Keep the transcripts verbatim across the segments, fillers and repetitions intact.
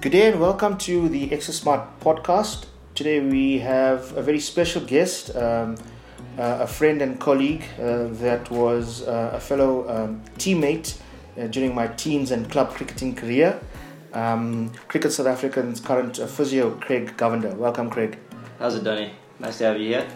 Good day and welcome to the Exosmart Podcast. Today we have a very special guest, um, uh, a friend and colleague uh, that was uh, a fellow um, teammate uh, during my teens and club cricketing career. Um, Cricket South Africa's current uh, physio, Craig Govender. Welcome, Craig. How's it, Donny? Nice to have you here.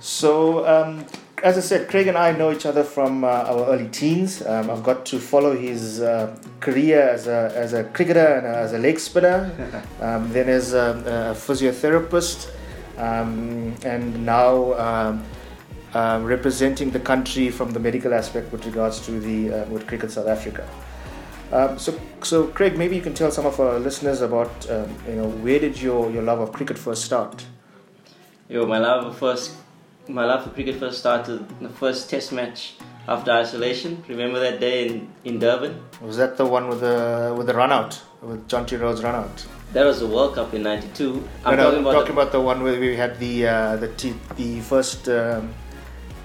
So, um, as I said, Craig and I know each other from uh, our early teens. Um, I've got to follow his uh, career as a as a cricketer and a, as a leg spinner, um, then as a, a physiotherapist, um, and now um, uh, representing the country from the medical aspect with regards to the uh, with Cricket South Africa. Um, so, so Craig, maybe you can tell some of our listeners about um, you know where did your, your love of cricket first start? Yo, my love of first. My love for cricket first started the first test match after isolation. Remember that day in, in Durban? Was that the one with the with the run out, with Jonty Rhodes run out? That was the World Cup in ninety-two. I'm no, talking, no, about, talking the, about the one where we had the uh, the t- the first um,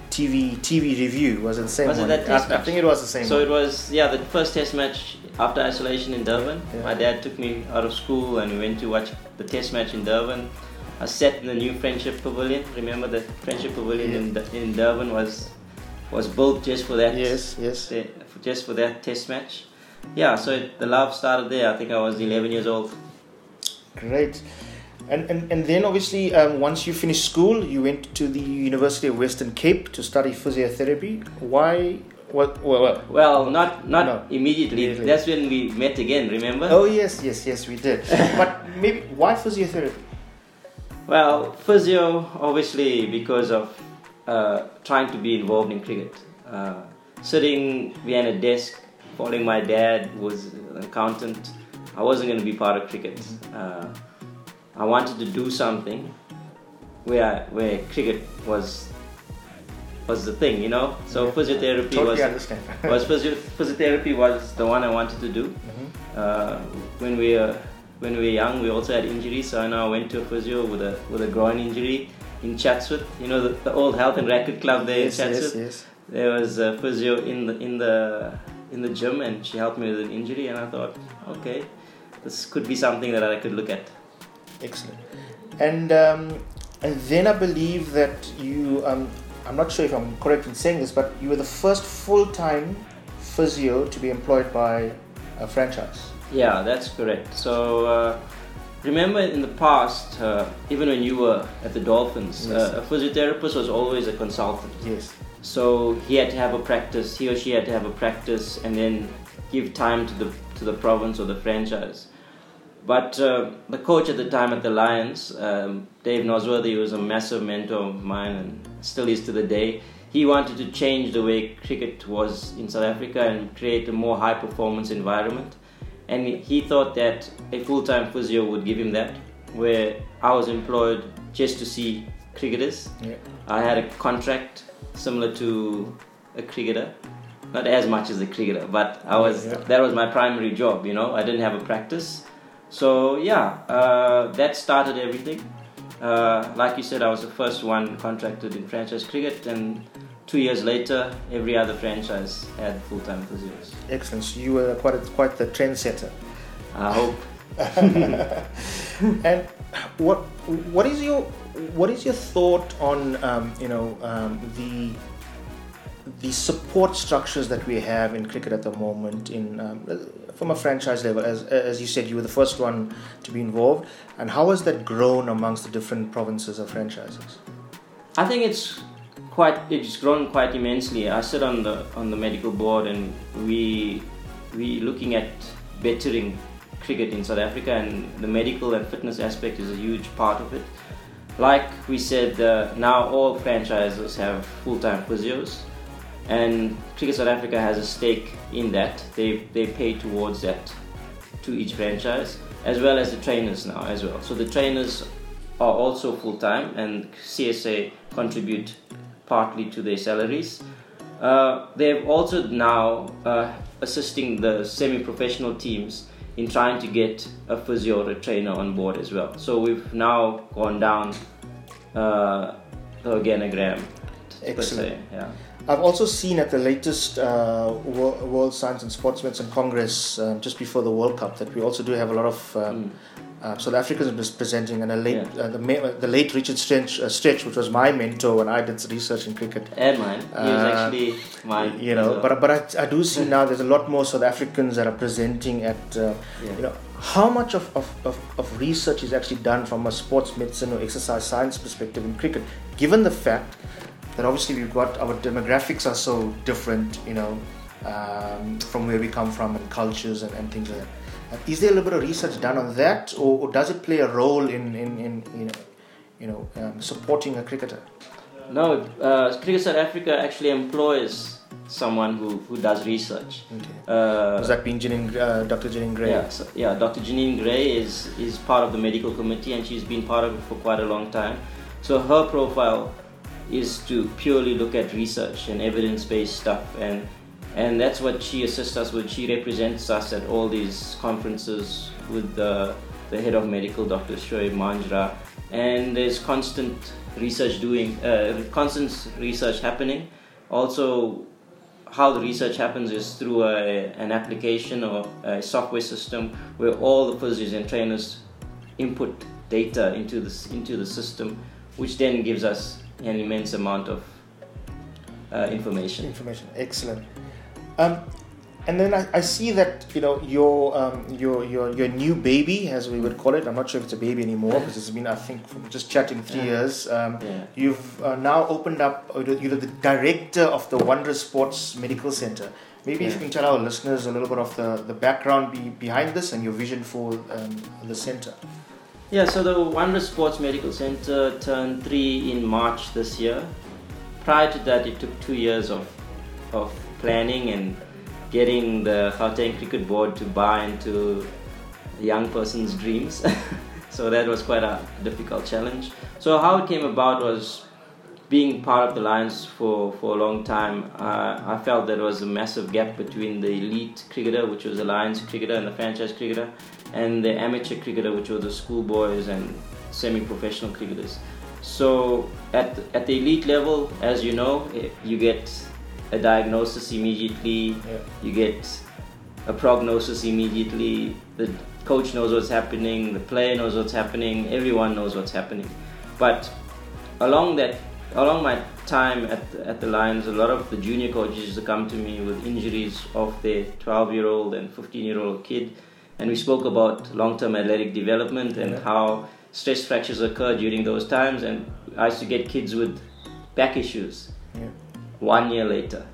T V T V review. Was it the same was one? It that test I, match? I think it was the same. So one. It was yeah the first test match after isolation in Durban. Yeah. My dad took me out of school and we went to watch the test match in Durban. I sat in the new Friendship Pavilion. Remember the Friendship Pavilion yeah. in, in Durban was was built just for that. Yes, yes. The, just for that test match. Yeah, so it, the love started there. I think I was eleven years old. Great. And and, and then obviously um, once you finished school, you went to the University of Western Cape to study physiotherapy. Why? What? Well, well, well not not no. immediately. immediately. That's when we met again. Remember? Oh yes, yes, yes. We did. But maybe why physiotherapy? Well, physio, obviously, because of uh, trying to be involved in cricket. Uh, sitting behind a desk, following my dad, who was an accountant, I wasn't going to be part of cricket. Uh, I wanted to do something where where cricket was was the thing, you know. So yeah, physiotherapy totally was understand. was physio- physiotherapy was the one I wanted to do. Mm-hmm. Uh, when we. Uh, When we were young, we also had injuries, so I know I went to a physio with a with a groin injury in Chatsworth. You know the, the old Health and Racquet Club there yes, in Chatsworth. Yes, yes. There was a physio in the in the in the gym, and she helped me with an injury, and I thought, okay, this could be something that I could look at. Excellent. And um, and then I believe that you, um, I'm not sure if I'm correct in saying this, but you were the first full-time physio to be employed by a franchise. Yeah, that's correct. So, uh, remember in the past, uh, even when you were at the Dolphins, yes. uh, a physiotherapist was always a consultant. Yes. So he had to have a practice. He or she had to have a practice, and then give time to the to the province or the franchise. But uh, the coach at the time at the Lions, um, Dave Nosworthy, was a massive mentor of mine and still is to the day. He wanted to change the way cricket was in South Africa and create a more high performance environment. And he thought that a full-time physio would give him that, where I was employed just to see cricketers. Yeah. I had a contract similar to a cricketer, not as much as a cricketer, but I was yeah. that was my primary job, you know. I didn't have a practice. So yeah, uh, that started everything. Uh, like you said, I was the first one contracted in franchise cricket, and two years later, every other franchise had full-time physios. Excellent. So you were quite a, quite the trendsetter. I hope. And what what is your what is your thought on um, you know um, the the support structures that we have in cricket at the moment in um, from a franchise level? As as you said, you were the first one to be involved, and how has that grown amongst the different provinces or franchises? I think it's. Quite, it's grown quite immensely. I sit on the on the medical board, and we we looking at bettering cricket in South Africa, and the medical and fitness aspect is a huge part of it. Like we said, uh, now all franchises have full-time physios, and Cricket South Africa has a stake in that. They they pay towards that to each franchise, as well as the trainers now as well. So the trainers are also full-time, and C S A contribute partly to their salaries. Uh, they've also now uh, assisting the semi-professional teams in trying to get a physio or a trainer on board as well. So we've now gone down uh, the organogram. Excellent. Per se, yeah. I've also seen at the latest uh, World Science and Sports Medicine Congress, um, just before the World Cup, that we also do have a lot of um, mm. uh, South Africans presenting, and a late, yeah. uh, the, ma- the late Richard Stretch, uh, Stretch, which was my mentor when I did research in cricket. And mine. He was uh, actually mine. You know, well. but but I, I do see now there's a lot more South Africans that are presenting at, uh, yeah. you know, how much of, of, of, of research is actually done from a sports medicine or exercise science perspective in cricket, given the fact that obviously we've got our demographics are so different, you know, um, from where we come from and cultures and, and things like that. Uh, is there a little bit of research done on that, or, or does it play a role in, in, in you know, you know, um, supporting a cricketer? No, uh, Cricket South Africa actually employs someone who, who does research. Okay. Uh, Does that mean Janine, uh, Doctor Janine Gray? Yeah, so, yeah. Doctor Janine Gray is is part of the medical committee, and she's been part of it for quite a long time. So her profile is to purely look at research and evidence-based stuff, and and that's what she assists us with. She represents us at all these conferences with the, the head of medical, Doctor Shoe Manjra, and there's constant research doing, uh, constant research happening. Also, how the research happens is through a, an application or a software system where all the physios and trainers input data into this into the system, which then gives us an immense amount of uh, information. Information, excellent. Um, and then I, I see that you know your um, your your your new baby, as we would call it. I'm not sure if it's a baby anymore because it's been, I think, from just chatting, three yeah. years. Um, yeah. You've uh, now opened up. You're the director of the Wondrous Sports Medical Center. Maybe yeah. if you can tell our listeners a little bit of the, the background be, behind this and your vision for um, the center. Yeah, so the Wondrous Sports Medical Center turned three in March this year. Prior to that, it took two years of of planning and getting the Gauteng Cricket Board to buy into a young person's dreams. So that was quite a difficult challenge. So how it came about was being part of the Lions for, for a long time. Uh, I felt there was a massive gap between the elite cricketer, which was the Lions cricketer, and the franchise cricketer, and the amateur cricketer, which were the schoolboys and semi-professional cricketers. So at the, at the elite level, as you know, you get a diagnosis immediately, yeah. you get a prognosis immediately, the coach knows what's happening, the player knows what's happening, everyone knows what's happening. But along that, along my time at the, at the Lions, a lot of the junior coaches come to me with injuries of their twelve-year-old and fifteen-year-old kid. And we spoke about long-term athletic development and how stress fractures occur during those times. And I used to get kids with back issues yeah. one year later.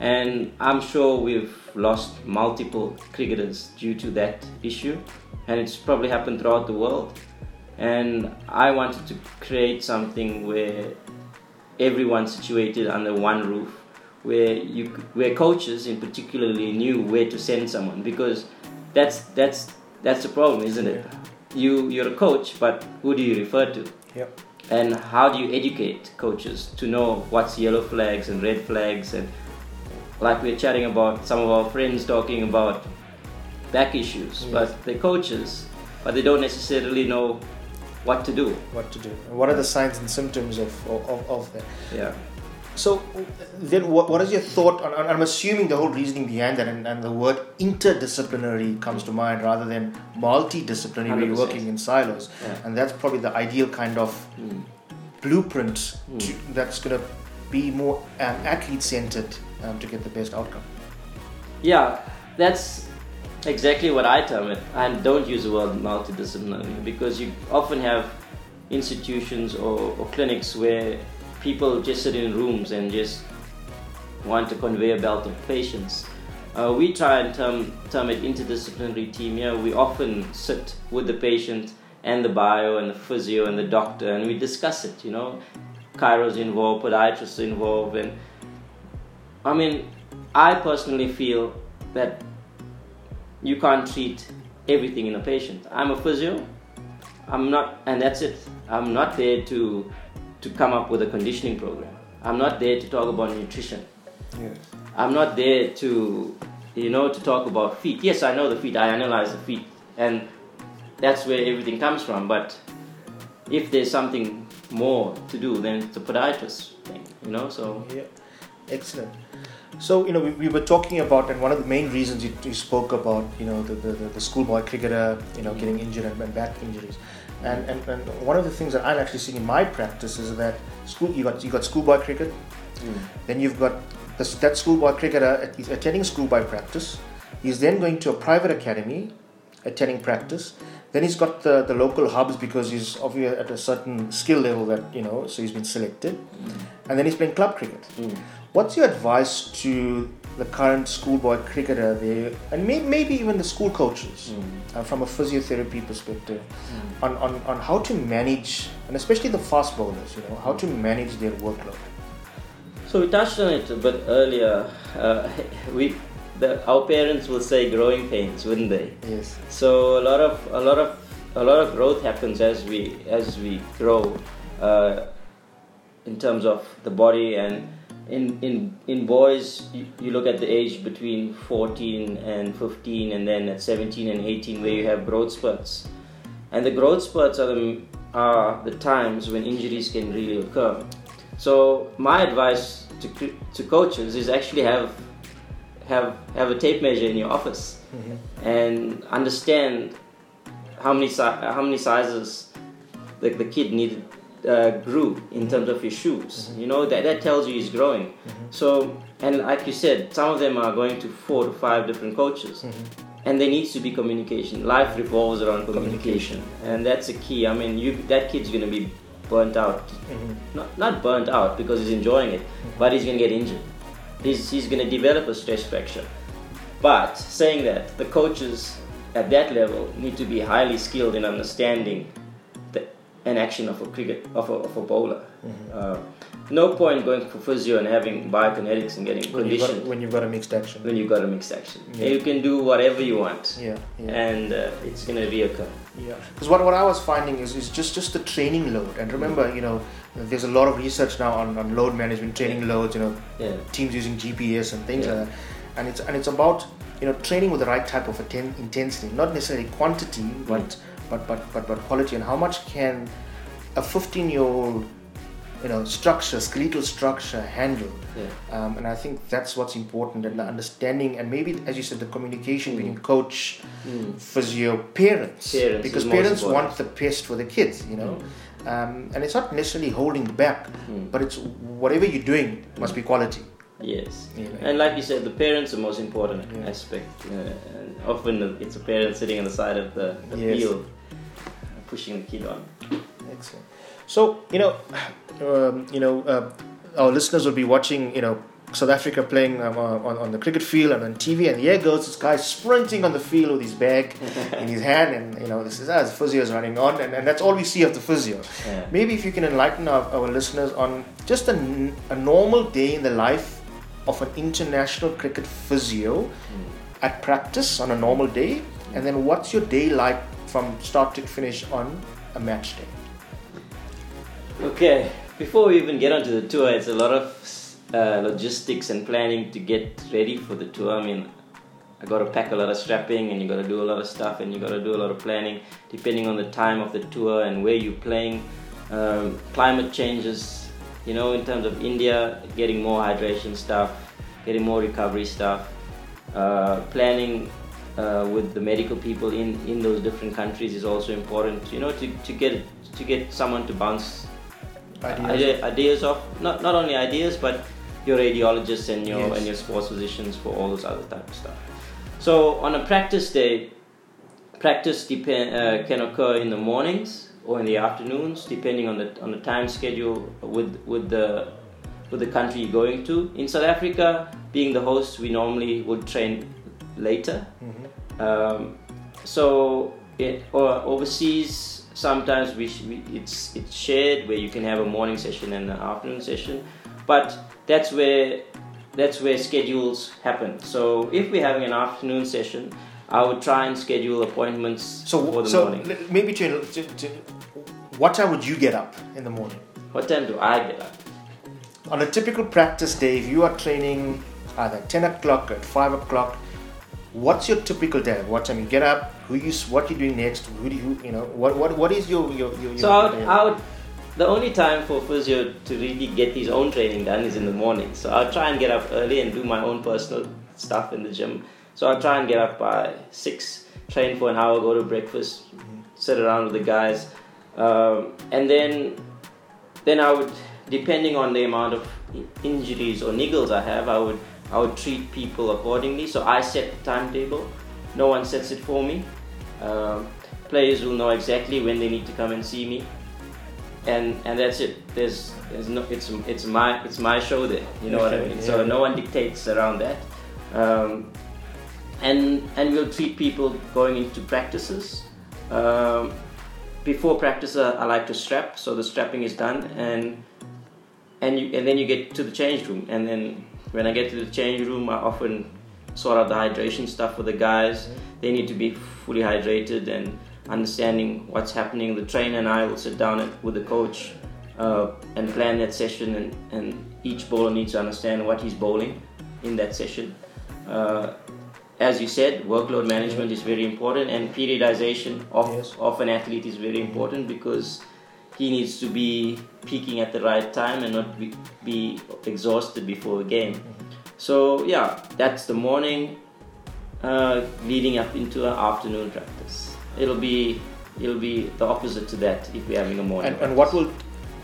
And I'm sure we've lost multiple cricketers due to that issue. And it's probably happened throughout the world. And I wanted to create something where everyone's situated under one roof, where you, where coaches in particularly knew where to send someone, because That's that's that's the problem, isn't it? Yeah. You you're a coach, but who do you refer to? Yep. And how do you educate coaches to know what's yellow flags and red flags? And like we're chatting about, some of our friends talking about back issues, yes. but they're coaches, but they don't necessarily know what to do. What to do? And what are the signs and symptoms of of, of that? Yeah. So then what, what is your thought on, on, I'm assuming the whole reasoning behind that, and, and the word interdisciplinary comes to mind rather than multidisciplinary, one hundred percent. Where you're working in silos. Yeah. And that's probably the ideal kind of mm. blueprint mm. to, that's going to be more um, athlete-centered um, to get the best outcome. Yeah, that's exactly what I term it. I don't use the word multidisciplinary because you often have institutions or, or clinics where people just sit in rooms and just want to convey a belt of patients. Uh, we try and term, term it interdisciplinary team here. We often sit with the patient and the bio and the physio and the doctor, and we discuss it, you know. Chiro's involved, podiatrists involved, and I mean, I personally feel that you can't treat everything in a patient. I'm a physio, I'm not, and that's it. I'm not there to to come up with a conditioning program. I'm not there to talk about nutrition. Yes. I'm not there to, you know, to talk about feet. Yes, I know the feet, I analyze the feet, and that's where everything comes from. But if there's something more to do, then it's a podiatrist thing, you know, so. Yeah. Excellent. So, you know, we, we were talking about, and one of the main reasons you, you spoke about, you know, the, the, the schoolboy cricketer, you know, getting injured and back injuries. And, and, and one of the things that I'm actually seeing in my practice is that school you got you got schoolboy cricket, mm. then you've got this, that schoolboy cricketer is attending schoolboy practice. He's then going to a private academy, attending practice. Then he's got the, the local hubs because he's obviously at a certain skill level that, you know, so he's been selected. Mm. And then he's playing club cricket. Mm. What's your advice to the current schoolboy cricketer there, and may, maybe even the school coaches, mm. uh, from a physiotherapy perspective, mm. on, on, on how to manage, and especially the fast bowlers, you know, how to manage their workload? So we touched on it a bit earlier. Uh, we. The, our parents will say growing pains, wouldn't they? Yes. So a lot of a lot of a lot of growth happens as we as we grow, uh, in terms of the body. And in in in boys, you, you look at the age between fourteen and fifteen, and then at seventeen and eighteen, where you have growth spurts, and the growth spurts are the are the times when injuries can really occur. So my advice to to coaches is actually have. Have have a tape measure in your office, mm-hmm. and understand how many si- how many sizes the, the kid needed uh, grew in terms of his shoes. Mm-hmm. You know, that that tells you he's growing. Mm-hmm. So, and like you said, some of them are going to four to five different coaches, mm-hmm. and there needs to be communication. Life revolves around communication, communication. And that's a key. I mean, you that kid's going to be burnt out, mm-hmm. not not burnt out because he's enjoying it, mm-hmm. but he's going to get injured. He's, he's going to develop a stress fracture. But saying that, the coaches at that level need to be highly skilled in understanding the, an action of a cricket of a, of a bowler. Mm-hmm. Uh, no point going for physio and having biokinetics and getting when conditioned you've got, when you've got a mixed action. When you've got a mixed action, yeah. You can do whatever you want, yeah, yeah. and uh, it's going to reoccur. Yeah, because what, what I was finding is is just, just the training load. And remember, you know, there's a lot of research now on, on load management, training yeah. loads. You know, yeah. teams using G P S and things yeah. like that. And it's and it's about, you know, training with the right type of atten- intensity, not necessarily quantity, mm. but, but but but but quality. And how much can a fifteen-year-old, you know, structure, skeletal structure handle? Yeah. Um, and I think that's what's important, and the understanding, and maybe, as you said, the communication mm. between coach, mm. physio, parents, parents because parents want the best for the kids, you know. Mm. Um, and it's not necessarily holding back, mm. but it's whatever you're doing must be quality. Yes, you know? And like you said, the parents are the most important yeah. aspect. Uh, and often it's a parent sitting on the side of the, the yes. field, pushing the kid on. Excellent. So, you know, um, you know, uh, our listeners will be watching, you know, South Africa playing um, uh, on, on the cricket field and on T V, and here goes this guy sprinting on the field with his bag in his hand, and, you know, this is as ah, physio is running on, and, and that's all we see of the physio. Yeah. Maybe if you can enlighten our, our listeners on just a, n- a normal day in the life of an international cricket physio mm. at practice on a normal day, and then what's your day like from start to finish on a match day? Okay, before we even get onto the tour, it's a lot of uh, logistics and planning to get ready for the tour. I mean, I got to pack a lot of strapping, and you got to do a lot of stuff, and you got to do a lot of planning depending on the time of the tour and where you're playing. Um, climate changes, you know, in terms of India, getting more hydration stuff, getting more recovery stuff, uh, planning uh, with the medical people in, in those different countries is also important, you know, to, to get to get someone to bounce Ideas. ideas of not not only ideas, but your radiologists and your yes. and your sports physicians for all those other type of stuff. So on a practice day, practice depend uh, can occur in the mornings or in the afternoons, depending on the on the time schedule with with the with the country you're going to. In South Africa, being the host, we normally would train later. Mm-hmm. Um, so it, or overseas. Sometimes we, we it's it's shared where you can have a morning session and an afternoon session, but that's where that's where schedules happen. So if we're having an afternoon session, I would try and schedule appointments so, for the so morning. So maybe to, to, to what time would you get up in the morning? What time do I get up? On a typical practice day, if you are training either ten o'clock or five o'clock, what's your typical day? What time you get up? Who you? What you doing next? Who do you? You know? What? What? What is your your your? So your I, would, I would the only time for physio to really get his own training done is in the morning. So I'll try and get up early and do my own personal stuff in the gym. So I'll try and get up by six, train for an hour, go to breakfast, sit around with the guys. Um, and then then I would, depending on the amount of injuries or niggles I have, I would I would treat people accordingly. So I set the timetable. No one sets it for me. Um, players will know exactly when they need to come and see me, and and that's it. There's there's no it's it's my it's my show there. You know what I mean? Yeah. So no one dictates around that. Um, and and we'll treat people going into practices. Um, before practice, I, I like to strap, so the strapping is done, and and you and then you get to the change room, and then when I get to the change room, I often sort out the hydration stuff for the guys. They need to be fully hydrated and understanding what's happening. The trainer and I will sit down at, with the coach uh, and plan that session, and, and each bowler needs to understand what he's bowling in that session. Uh, as you said, workload management is very important, and periodization of, yes. of an athlete is very important, because he needs to be peaking at the right time and not be, be exhausted before the game. So yeah, that's the morning, uh, leading up into an afternoon practice. It'll be it'll be the opposite to that if we're having a morning. And, and what will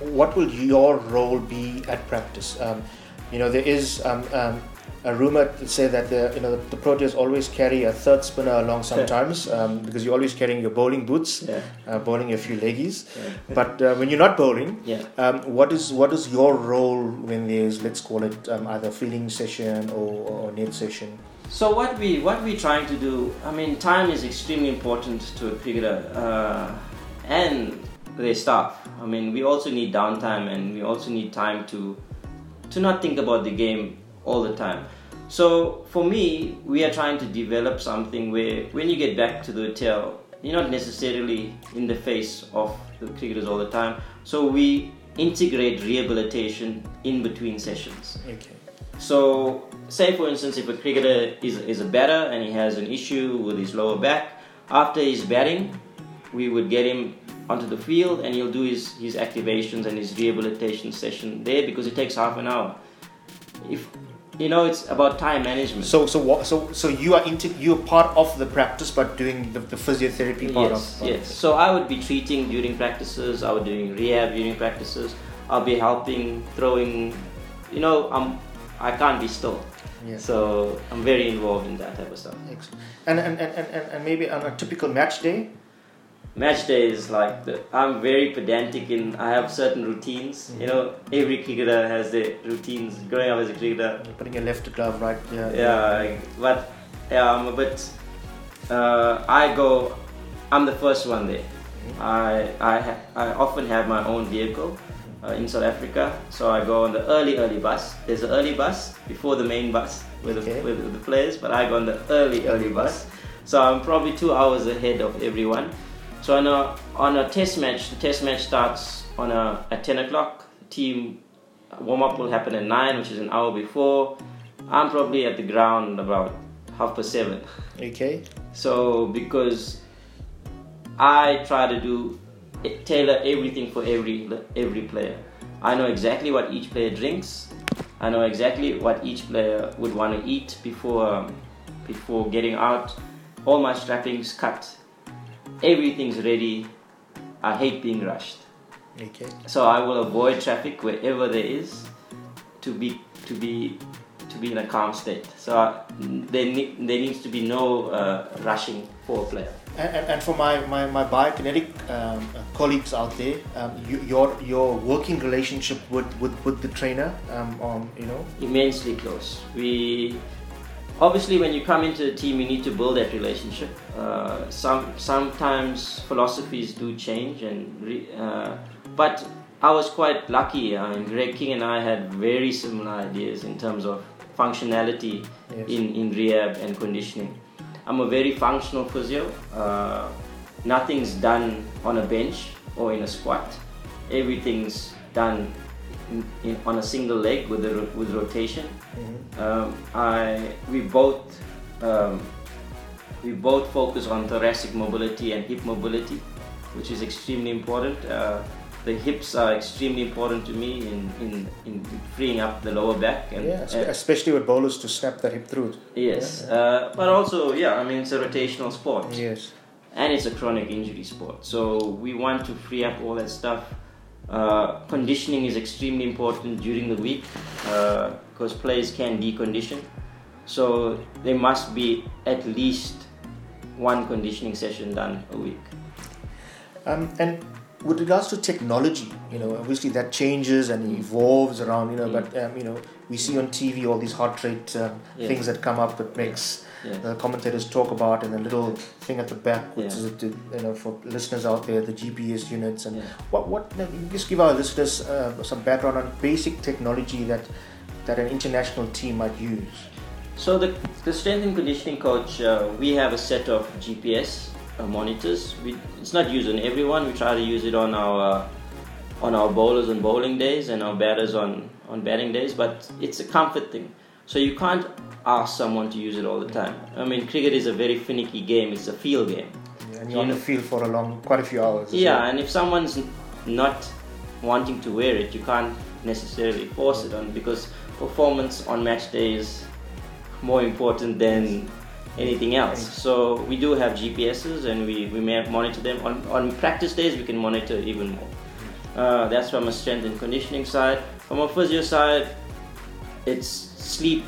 what will your role be at practice? Um, you know, there is um, um, a rumor to say that the you know the, the Proteas always carry a third spinner along sometimes, um, because you're always carrying your bowling boots, yeah. uh, bowling a few leggies. Yeah. But uh, when you're not bowling, yeah. um, what is what is your role when there's, let's call it, um, either fielding session or, or net session? So what we what we're trying to do, I mean, time is extremely important to a cricketer uh, and their staff. I mean, we also need downtime, and we also need time to to not think about the game all the time. So for me, we are trying to develop something where when you get back to the hotel, you're not necessarily in the face of the cricketers all the time. So we integrate rehabilitation in between sessions. Okay. So, say for instance, if a cricketer is, is a batter and he has an issue with his lower back, after his batting, we would get him onto the field and he'll do his, his activations and his rehabilitation session there, because it takes half an hour. If you know, it's about time management. So, so what, so, so you are into, you are part of the practice, but doing the, the physiotherapy part yes, of. Part yes. Of it. So I would be treating during practices. I would be doing rehab during practices. I'll be helping, throwing. You know, I'm. I can't be still, yeah. So I'm very involved in that type of stuff. Excellent. And, and, and, and, and maybe on a typical match day? Match day is like, the, I'm very pedantic in, I have certain routines, mm-hmm. you know, every cricketer has their routines, growing up as a cricketer. You're putting your left glove right here. Yeah, yeah. But yeah, I'm a bit, uh, I go, I'm the first one there. Mm-hmm. I, I, ha- I often have my own vehicle. Uh, in South Africa, so I go on the early, early bus. There's an early bus before the main bus with, okay. the, with the players, but I go on the early, early bus. So I'm probably two hours ahead of everyone. So on a, on a test match, the test match starts on a, at ten o'clock. Team warm-up will happen at nine, which is an hour before. I'm probably at the ground about half past seven. Okay. So because I try to do It tailor everything for every every player. I know exactly what each player drinks. I know exactly what each player would want to eat before um, before getting out. All my strapping's cut. Everything's ready. I hate being rushed. Okay. So I will avoid traffic wherever there is, to be to be to be in a calm state. So I, there ne- there needs to be no uh, rushing for a player. And, and for my, my, my biokinetic um, colleagues out there, um, you, your your working relationship with, with, with the trainer, um, um, you know? Immensely close. We obviously, when you come into a team, you need to build that relationship. Uh, some sometimes philosophies do change, and re, uh, but I was quite lucky. I mean, Greg King and I had very similar ideas in terms of functionality yes. in, in rehab and conditioning. I'm a very functional physio. Uh, nothing's done on a bench or in a squat. Everything's done in, in, on a single leg with a, with rotation. Mm-hmm. Um, I we both um, we both focus on thoracic mobility and hip mobility, which is extremely important. Uh, the hips are extremely important to me in, in, in freeing up the lower back. And, yeah, and especially with bowlers to snap that hip through. Yes, yeah. uh, but also, yeah, I mean, it's a rotational sport. Yes. And it's a chronic injury sport. So we want to free up all that stuff. Uh, conditioning is extremely important during the week uh, because players can decondition. So there must be at least one conditioning session done a week. Um, and with regards to technology, you know, obviously that changes and evolves around, you know, mm. but, um, you know, we see on T V all these heart rate um, yeah. things that come up that makes yeah. the commentators talk about, and the little thing at the back, which yeah. is, the, you know, for listeners out there, the G P S units. And yeah. what, what, just give our listeners uh, some background on basic technology that, that an international team might use. So the, the strength and conditioning coach, uh, we have a set of G P S uh, monitors. We, it's not used on everyone. We try to use it on our uh, on our bowlers on bowling days and our batters on, on batting days, but it's a comfort thing. So you can't ask someone to use it all the time. I mean, cricket is a very finicky game. It's a field game. Yeah, and you're on the field for a long, quite a few hours. Yeah, well. And if someone's not wanting to wear it, you can't necessarily force it on, because performance on match day is more important than anything else. So we do have G P S's and we, we may monitor them. On, on practice days, we can monitor even more. Uh, that's from a strength and conditioning side. From a physio side, it's sleep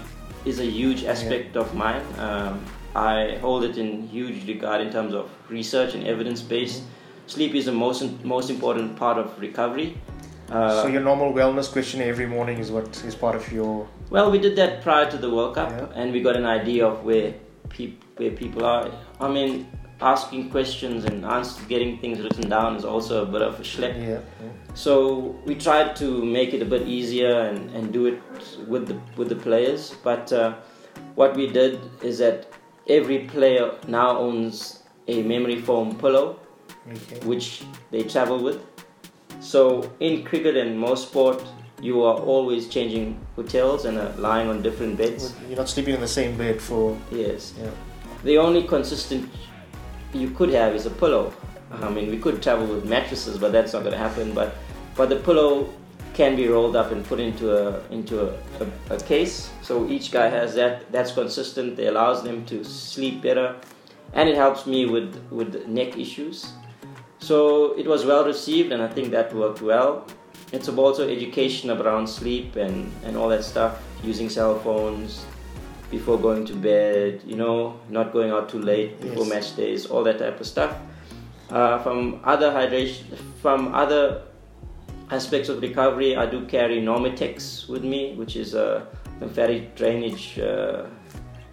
is a huge aspect yeah. of mine. Um, I hold it in huge regard in terms of research and evidence-based. Mm-hmm. Sleep is the most, most important part of recovery. Uh, so your normal wellness questionnaire every morning is what is part of your... Well, we did that prior to the World Cup yeah. and we got an idea of where, peop- where people are. I mean, asking questions and answers, getting things written down is also a bit of a schlep. Yeah. Yeah. So we tried to make it a bit easier and, and do it with the, with the players. But uh, what we did is that every player now owns a memory foam pillow, okay. which they travel with. So in cricket and most sport, you are always changing hotels and are lying on different beds. You're not sleeping in the same bed for... Yes. Yeah. The only consistent you could have is a pillow. I mean, we could travel with mattresses, but that's not going to happen. But but the pillow can be rolled up and put into a into a, a, a case. So each guy has that. That's consistent. It allows them to sleep better. And it helps me with, with neck issues. So it was well received, and I think that worked well. It's also education around sleep and, and all that stuff, using cell phones before going to bed, you know, not going out too late before yes. match days, all that type of stuff. Uh, from other hydration, from other aspects of recovery, I do carry Normatex with me, which is a lymphatic drainage uh,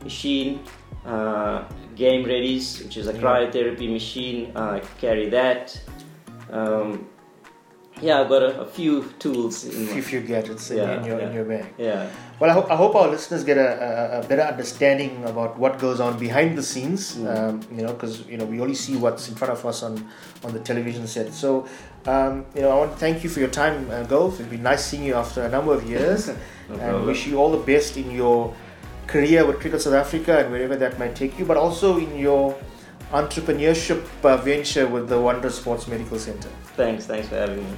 machine. Uh, Game Readies, which is a cryotherapy machine, uh, I carry that. Um, yeah, I've got a, a few tools. In a few, few gadgets in, yeah, in your yeah. in your bag. Yeah. Well, I, ho- I hope our listeners get a, a, a better understanding about what goes on behind the scenes. Mm. Um, you know, because you know we only see what's in front of us on, on the television set. So, um, you know, I want to thank you for your time, uh, Gov. It's been nice seeing you after a number of years, no and problem. Wish you all the best in your career with Cricket South Africa and wherever that might take you, but also in your entrepreneurship uh, venture with the Wondrous Sports Medical Center. Thanks, thanks for having me.